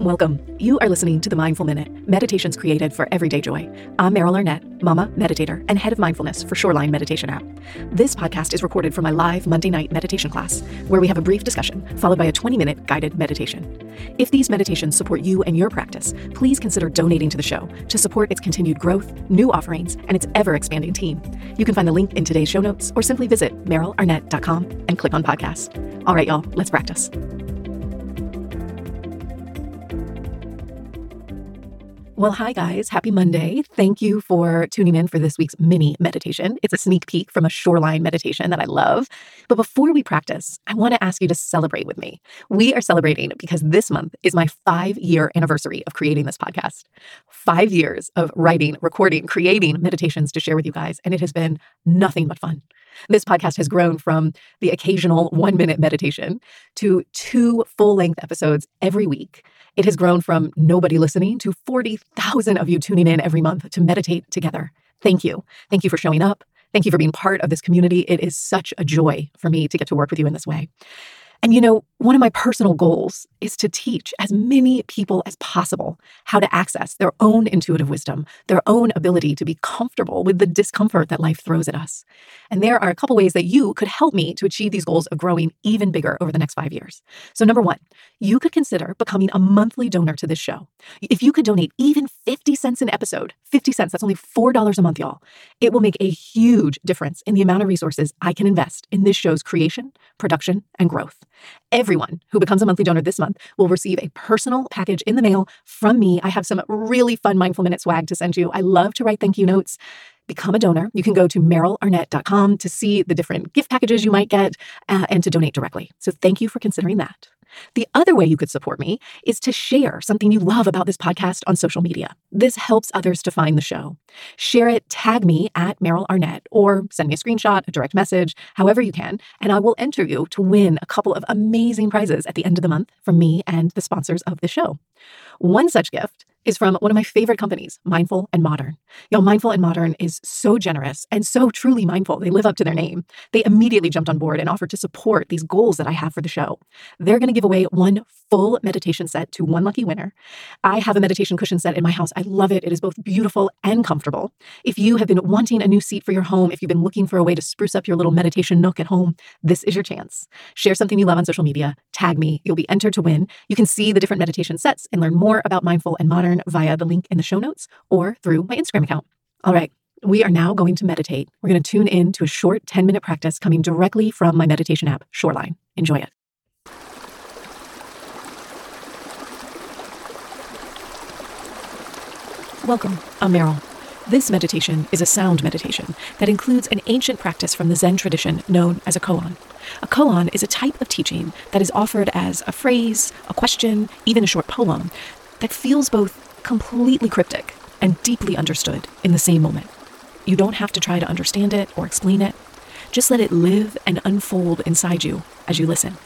Welcome. You are listening to the Mindful Minute, meditations created for everyday joy. I'm Meryl Arnett, mama, meditator, and head of mindfulness for Shoreline meditation app. This podcast is recorded for my live Monday night meditation class, where we have a brief discussion followed by a 20-minute guided meditation. If these meditations support you and your practice, please consider donating to the show to support its continued growth, new offerings, and its ever-expanding team. You can find the link in today's show notes or simply visit merylarnett.com and click on podcast. All right, y'all, let's practice. Well, hi guys, happy Monday. Thank you for tuning in for this week's mini meditation. It's a sneak peek from a Shoreline meditation that I love. But before we practice, I want to ask you to celebrate with me. We are celebrating because this month is my 5-year anniversary of creating this podcast. 5 years of writing, recording, creating meditations to share with you guys, and it has been nothing but fun. This podcast has grown from the occasional 1-minute meditation to 2 full-length episodes every week. It has grown from nobody listening to 40,000 of you tuning in every month to meditate together. Thank you. Thank you for showing up. Thank you for being part of this community. It is such a joy for me to get to work with you in this way. And you know, one of my personal goals is to teach as many people as possible how to access their own intuitive wisdom, their own ability to be comfortable with the discomfort that life throws at us. And there are a couple ways that you could help me to achieve these goals of growing even bigger over the next 5 years. So number one, you could consider becoming a monthly donor to this show. If you could donate even 50 cents an episode, 50 cents, that's only $4 a month, y'all. It will make a huge difference in the amount of resources I can invest in this show's creation, production, and growth. Everyone who becomes a monthly donor this month will receive a personal package in the mail from me. I have some really fun Mindful Minute swag to send you. I love to write thank you notes. Become a donor. You can go to merylarnett.com to see the different gift packages you might get and to donate directly. So thank you for considering that. The other way you could support me is to share something you love about this podcast on social media. This helps others to find the show. Share it, tag me at Meryl Arnett, or send me a screenshot, a direct message, however you can, and I will enter you to win a couple of amazing prizes at the end of the month from me and the sponsors of the show. One such gift is from one of my favorite companies, Mindful and Modern. Y'all, Mindful and Modern is so generous and so truly mindful. They live up to their name. They immediately jumped on board and offered to support these goals that I have for the show. They're going to give away 1 full meditation set to 1 lucky winner. I have a meditation cushion set in my house. I love it. It is both beautiful and comfortable. If you have been wanting a new seat for your home, if you've been looking for a way to spruce up your little meditation nook at home, this is your chance. Share something you love on social media. Tag me. You'll be entered to win. You can see the different meditation sets and learn more about Mindful and Modern via the link in the show notes or through my Instagram account. All right, we are now going to meditate. We're going to tune in to a short 10-minute practice coming directly from my meditation app, Shoreline. Enjoy it. Welcome, I'm Meryl. This meditation is a sound meditation that includes an ancient practice from the Zen tradition known as a koan. A koan is a type of teaching that is offered as a phrase, a question, even a short poem, that feels both completely cryptic and deeply understood in the same moment. You don't have to try to understand it or explain it. Just let it live and unfold inside you as you listen.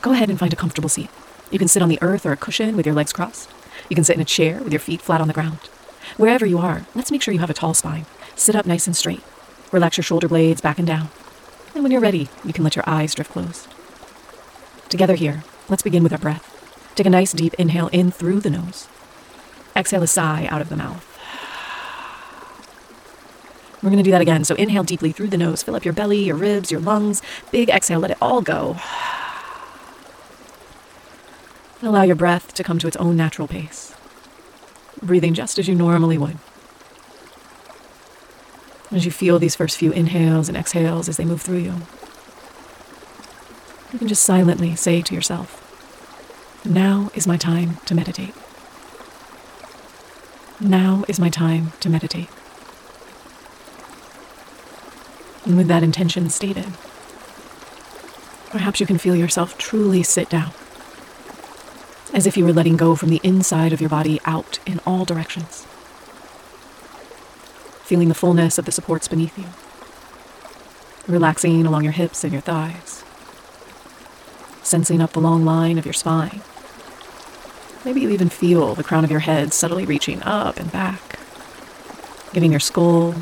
Go ahead and find a comfortable seat. You can sit on the earth or a cushion with your legs crossed. You can sit in a chair with your feet flat on the ground. Wherever you are, let's make sure you have a tall spine. Sit up nice and straight. Relax your shoulder blades back and down. And when you're ready, you can let your eyes drift closed. Together here, let's begin with our breath. Take a nice deep inhale in through the nose. Exhale a sigh out of the mouth. We're going to do that again. So inhale deeply through the nose. Fill up your belly, your ribs, your lungs. Big exhale. Let it all go. And allow your breath to come to its own natural pace. Breathing just as you normally would. As you feel these first few inhales and exhales as they move through you, you can just silently say to yourself, "Now is my time to meditate. Now is my time to meditate." And with that intention stated, perhaps you can feel yourself truly sit down, as if you were letting go from the inside of your body out in all directions, feeling the fullness of the supports beneath you, relaxing along your hips and your thighs, sensing up the long line of your spine. Maybe you even feel the crown of your head subtly reaching up and back, giving your skull,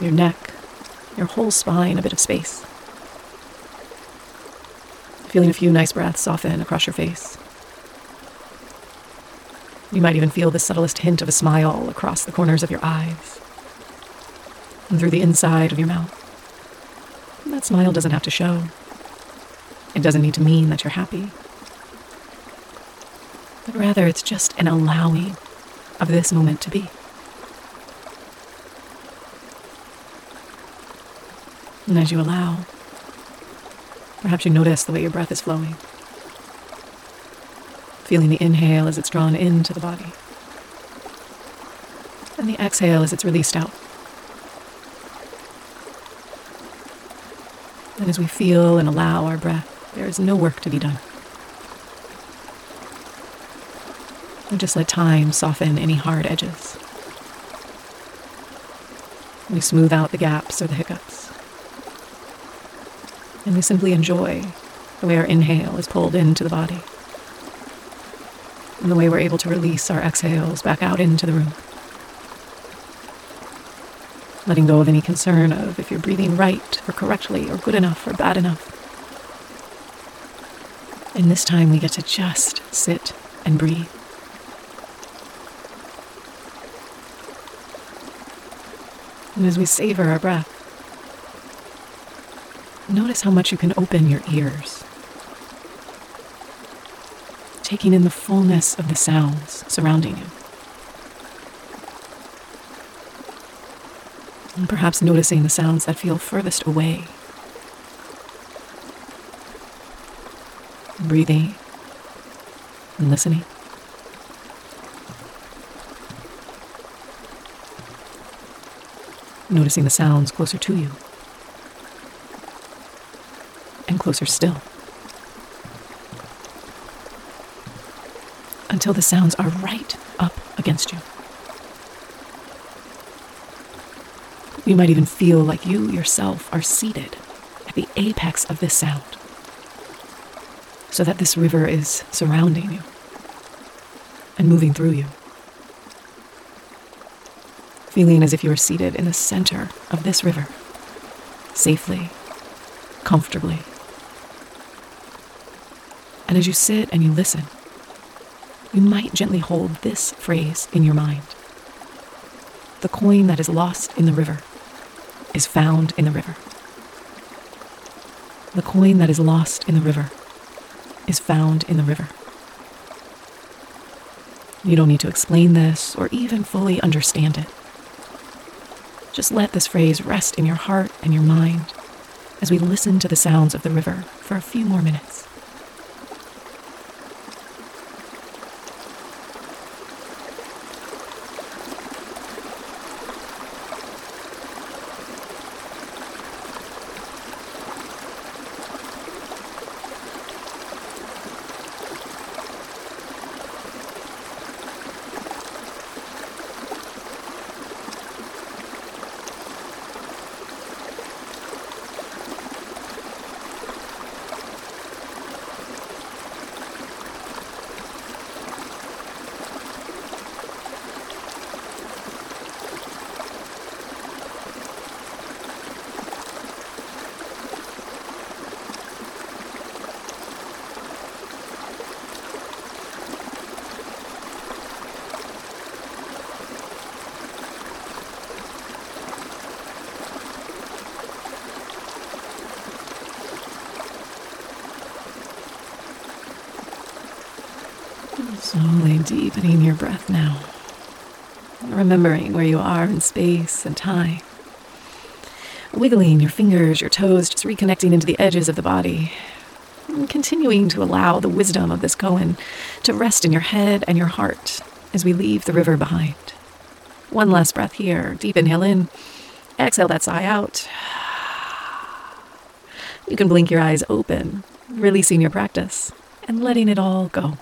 your neck, your whole spine a bit of space. Feeling a few nice breaths soften across your face, You might even feel the subtlest hint of a smile across the corners of your eyes and through the inside of your mouth. And that smile doesn't have to show. It doesn't need to mean that you're happy. But rather, it's just an allowing of this moment to be. And as you allow, perhaps you notice the way your breath is flowing, feeling the inhale as it's drawn into the body, and the exhale as it's released out. And as we feel and allow our breath, there is no work to be done. And just let time soften any hard edges. We smooth out the gaps or the hiccups. And we simply enjoy the way our inhale is pulled into the body, and the way we're able to release our exhales back out into the room. Letting go of any concern of if you're breathing right or correctly or good enough or bad enough. And this time we get to just sit and breathe. And as we savor our breath, notice how much you can open your ears, taking in the fullness of the sounds surrounding you. And perhaps noticing the sounds that feel furthest away. Breathing and listening. Noticing the sounds closer to you. And closer still. Until the sounds are right up against you. You might even feel like you yourself are seated at the apex of this sound, so that this river is surrounding you and moving through you, feeling as if you are seated in the center of this river, safely, comfortably. And as you sit and you listen, you might gently hold this phrase in your mind. The coin that is lost in the river is found in the river. The coin that is lost in the river is found in the river. You don't need to explain this or even fully understand it. Just let this phrase rest in your heart and your mind as we listen to the sounds of the river for a few more minutes. Slowly deepening your breath now, remembering where you are in space and time, wiggling your fingers, your toes, just reconnecting into the edges of the body, and continuing to allow the wisdom of this koan to rest in your head and your heart as we leave the river behind. One last breath here, deep inhale in, exhale that sigh out. You can blink your eyes open, releasing your practice and letting it all go.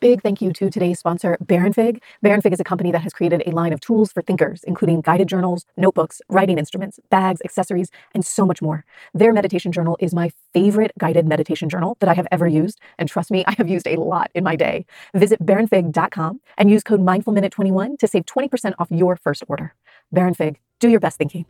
Big thank you to today's sponsor, Baronfig. Baronfig is a company that has created a line of tools for thinkers, including guided journals, notebooks, writing instruments, bags, accessories, and so much more. Their meditation journal is my favorite guided meditation journal that I have ever used. And trust me, I have used a lot in my day. Visit baronfig.com and use code MindfulMinute21 to save 20% off your first order. Baronfig, do your best thinking.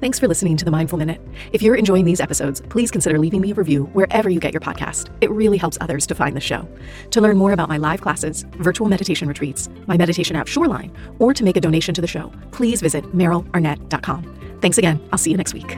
Thanks for listening to the Mindful Minute. If you're enjoying these episodes, please consider leaving me a review wherever you get your podcast. It really helps others to find the show. To learn more about my live classes, virtual meditation retreats, my meditation app Shoreline, or to make a donation to the show, please visit merylarnett.com. Thanks again. I'll see you next week.